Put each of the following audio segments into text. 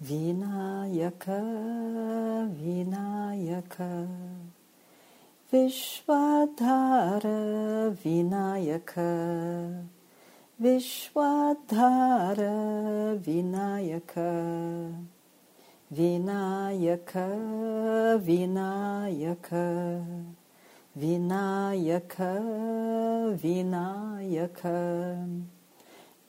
Vinayaka, Vinayaka, Vishvadhara, Vinayaka, Vishvadhara, Vinayaka, Vinayaka, Vinayaka, Vinayaka, Vinayaka,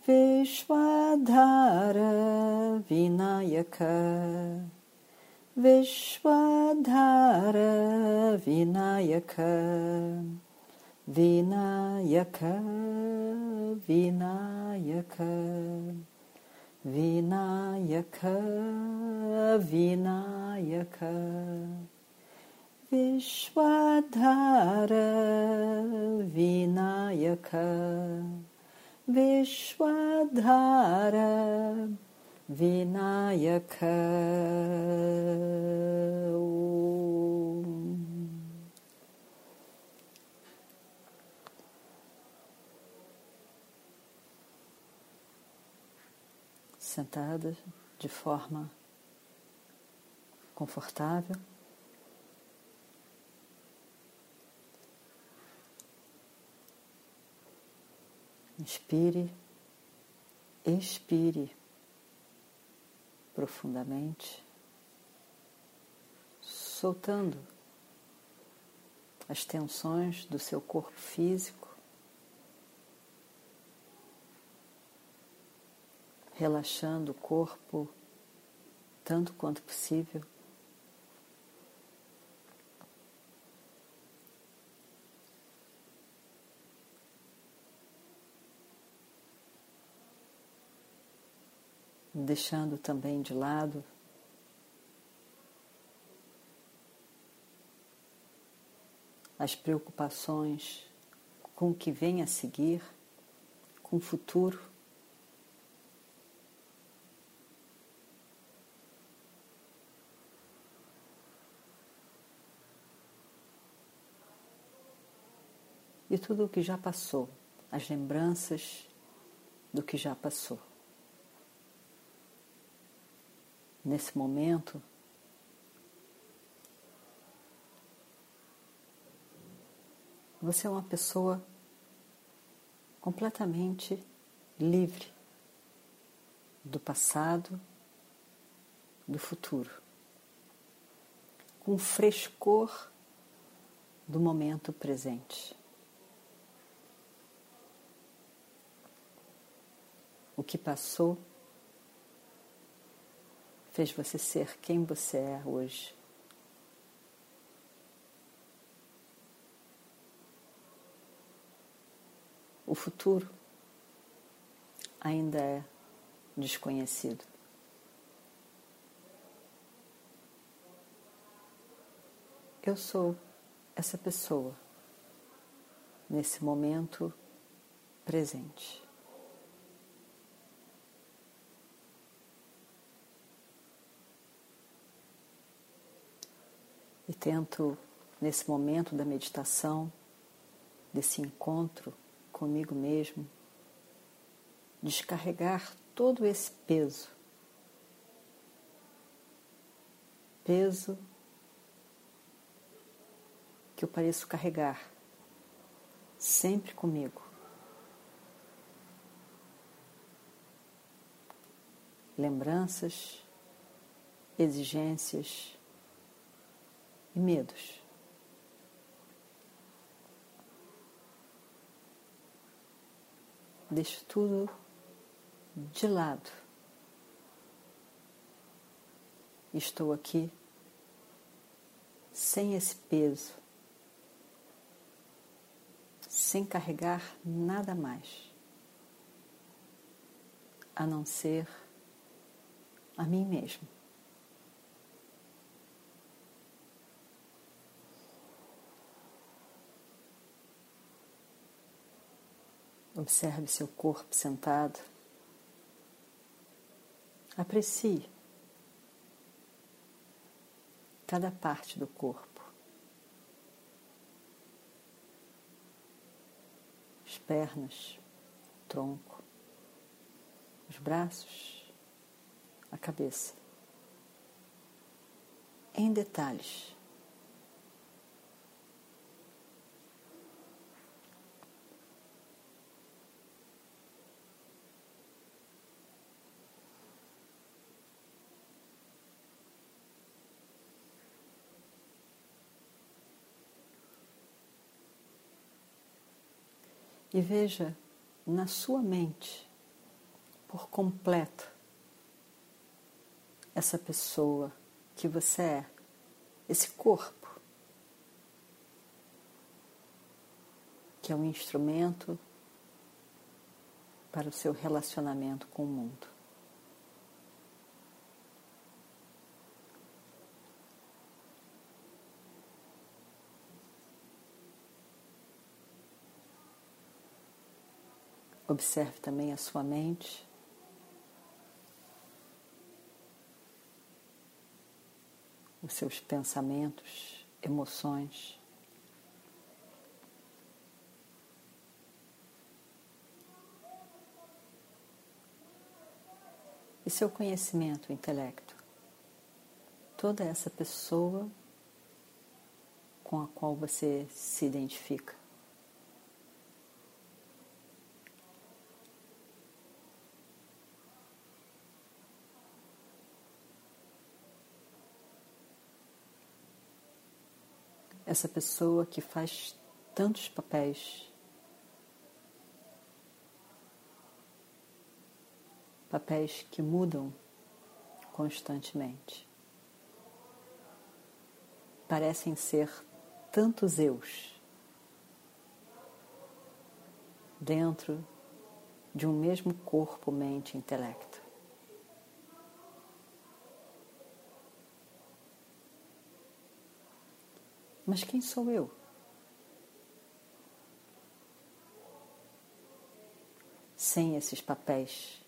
Vishvadhara, Vinayaka, Vishvadhara, Vinayaka, Vinayaka, Vinayaka, Vinayaka, Vinayaka, Vishvadhara, Vinayaka, Vishvadhara, Vinayaka. Sentada de forma confortável. Inspire, expire profundamente, soltando as tensões do seu corpo físico, relaxando o corpo tanto quanto possível. Deixando também de lado as preocupações com o que vem a seguir, com o futuro. E tudo o que já passou, as lembranças do que já passou. Nesse momento, você é uma pessoa completamente livre do passado, do futuro, com o frescor do momento presente. O que passou fez você ser quem você é hoje. O futuro ainda é desconhecido. Eu sou essa pessoa nesse momento presente. E tento, nesse momento da meditação, desse encontro comigo mesmo, descarregar todo esse peso. Peso que eu pareço carregar sempre comigo. Lembranças, exigências e medos. Deixo tudo de lado. Estou aqui sem esse peso, sem carregar nada mais, a não ser a mim mesmo. Observe seu corpo sentado. Aprecie cada parte do corpo. As pernas, o tronco, os braços, a cabeça. Em detalhes. E veja na sua mente, por completo, essa pessoa que você é, esse corpo, que é um instrumento para o seu relacionamento com o mundo. Observe também a sua mente, os seus pensamentos, emoções. E seu conhecimento, o intelecto. Toda essa pessoa com a qual você se identifica. Essa pessoa que faz tantos papéis, papéis que mudam constantemente. Parecem ser tantos eus dentro de um mesmo corpo, mente e intelecto. Mas quem sou eu? Sem esses papéis.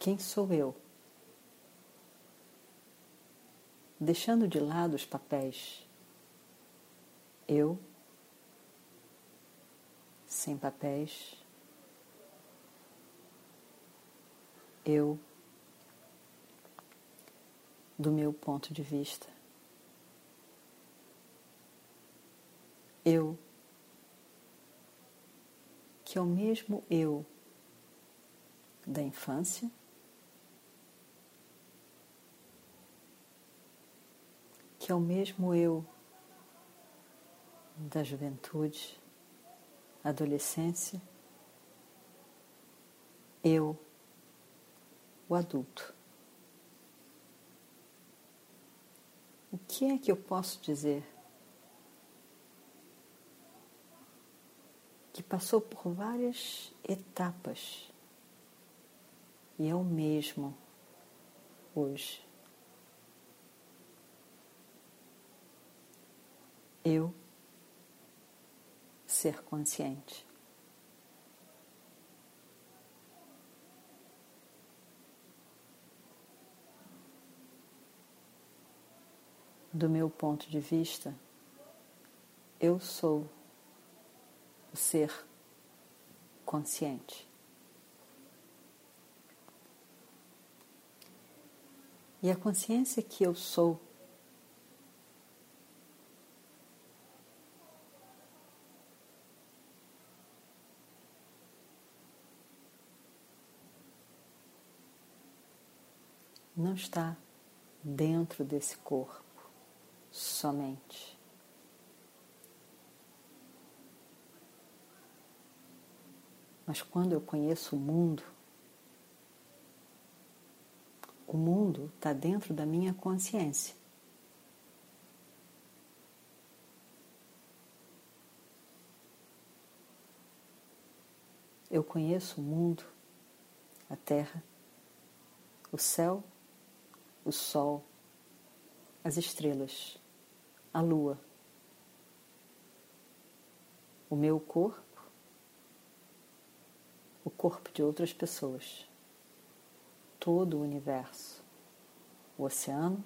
Quem sou eu? Deixando de lado os papéis. Eu, sem papéis. Eu, do meu ponto de vista. Eu, que é o mesmo eu da infância, que é o mesmo eu da juventude, adolescência, eu, o adulto. O que é que eu posso dizer? Que passou por várias etapas e é o mesmo hoje. Eu, ser consciente. Do meu ponto de vista, eu sou o ser consciente. E a consciência que eu sou não está dentro desse corpo somente. Mas quando eu conheço o mundo está dentro da minha consciência. Eu conheço o mundo, a terra, o céu, o sol, as estrelas, a lua, o meu corpo, o corpo de outras pessoas, todo o universo, o oceano,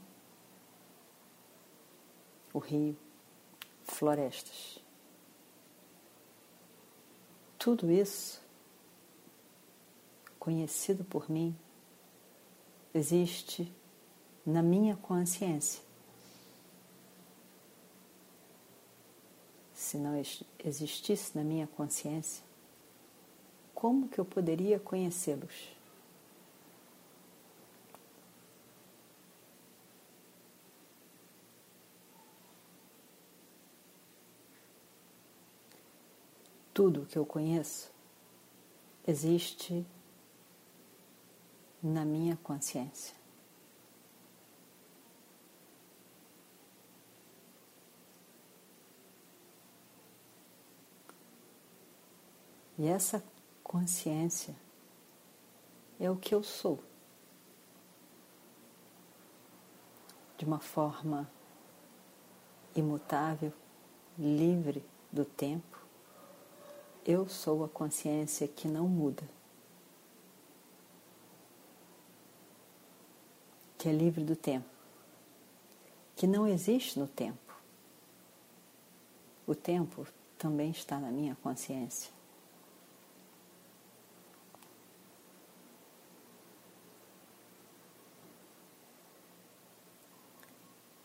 o rio, florestas. Tudo isso, conhecido por mim, existe na minha consciência. Se não existisse na minha consciência, como que eu poderia conhecê-los? Tudo o que eu conheço existe na minha consciência. E essa consciência é o que eu sou, de uma forma imutável, livre do tempo. Eu sou a consciência que não muda, que é livre do tempo, que não existe no tempo. O tempo também está na minha consciência.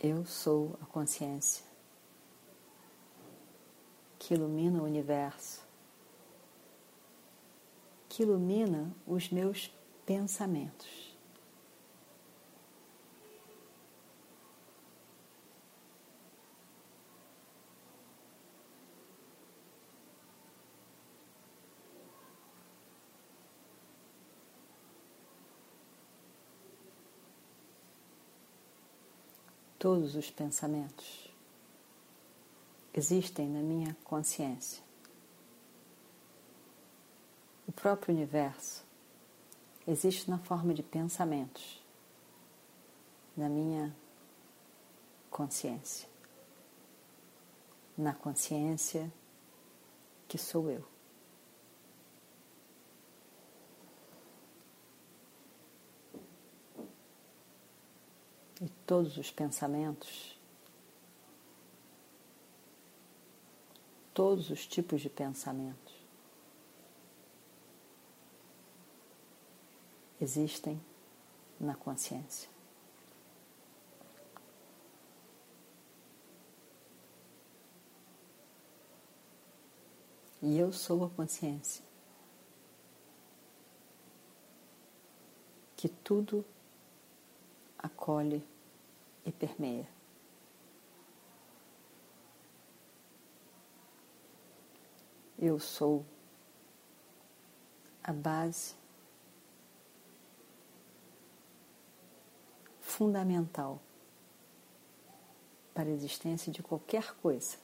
Eu sou a consciência que ilumina o universo, que ilumina os meus pensamentos. Todos os pensamentos existem na minha consciência. O próprio universo existe na forma de pensamentos, na minha consciência, na consciência que sou eu. E todos os pensamentos, todos os tipos de pensamentos, existem na consciência. E eu sou a consciência que tudo acolhe e permeia. Eu sou a base fundamental para a existência de qualquer coisa,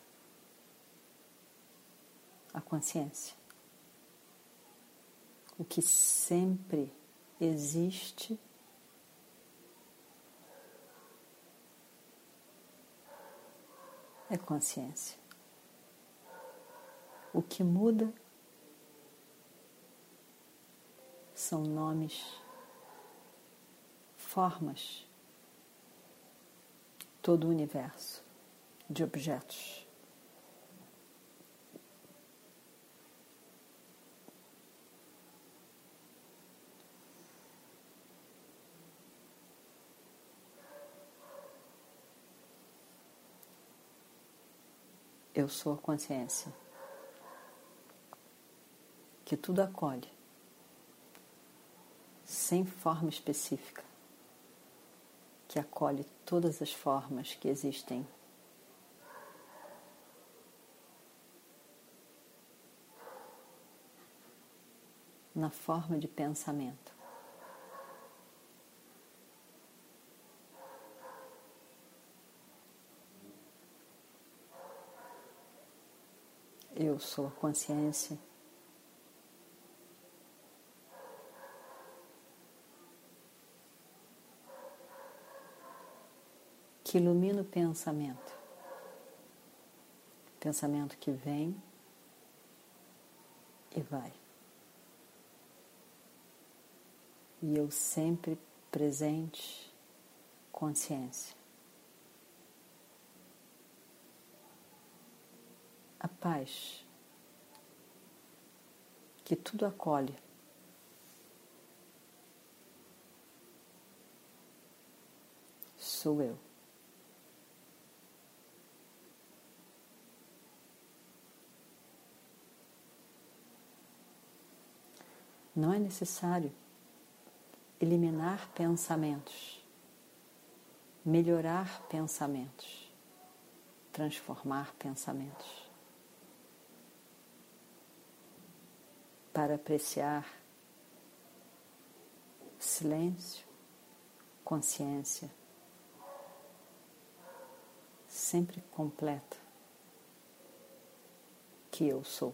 a consciência. O que sempre existe é consciência. O que muda são nomes, formas, todo o universo de objetos. Eu sou a consciência que tudo acolhe, sem forma específica, que acolhe todas as formas que existem. Na forma de pensamento. Eu sou a consciência que ilumina o pensamento. Pensamento que vem e vai. e eu sempre presente, consciência. A paz que tudo acolhe. Sou eu. Não é necessário eliminar pensamentos, melhorar pensamentos, transformar pensamentos. Para apreciar silêncio, consciência, sempre completa, que eu sou.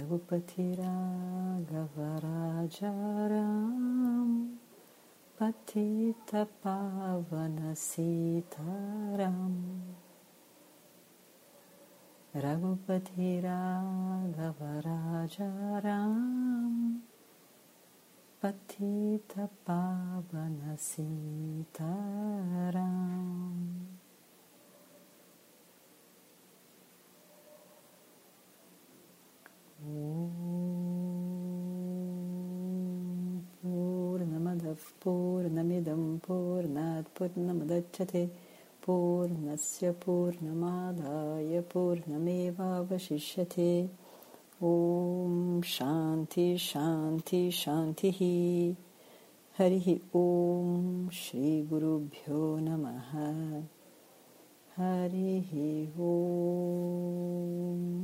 Raghupati Raghavarajaram, Patita Pavanasita Ram. Raghupati Raghavarajaram, Patita Pavanasita Ram. Purnamidam Purnat Purnamudachyate Purnasya Purnamadaya Purnameva Vashishyate. Om Shanti Shanti Shantihi. Harihi Om Shri Guru Bhyo Namaha. Harihi Om.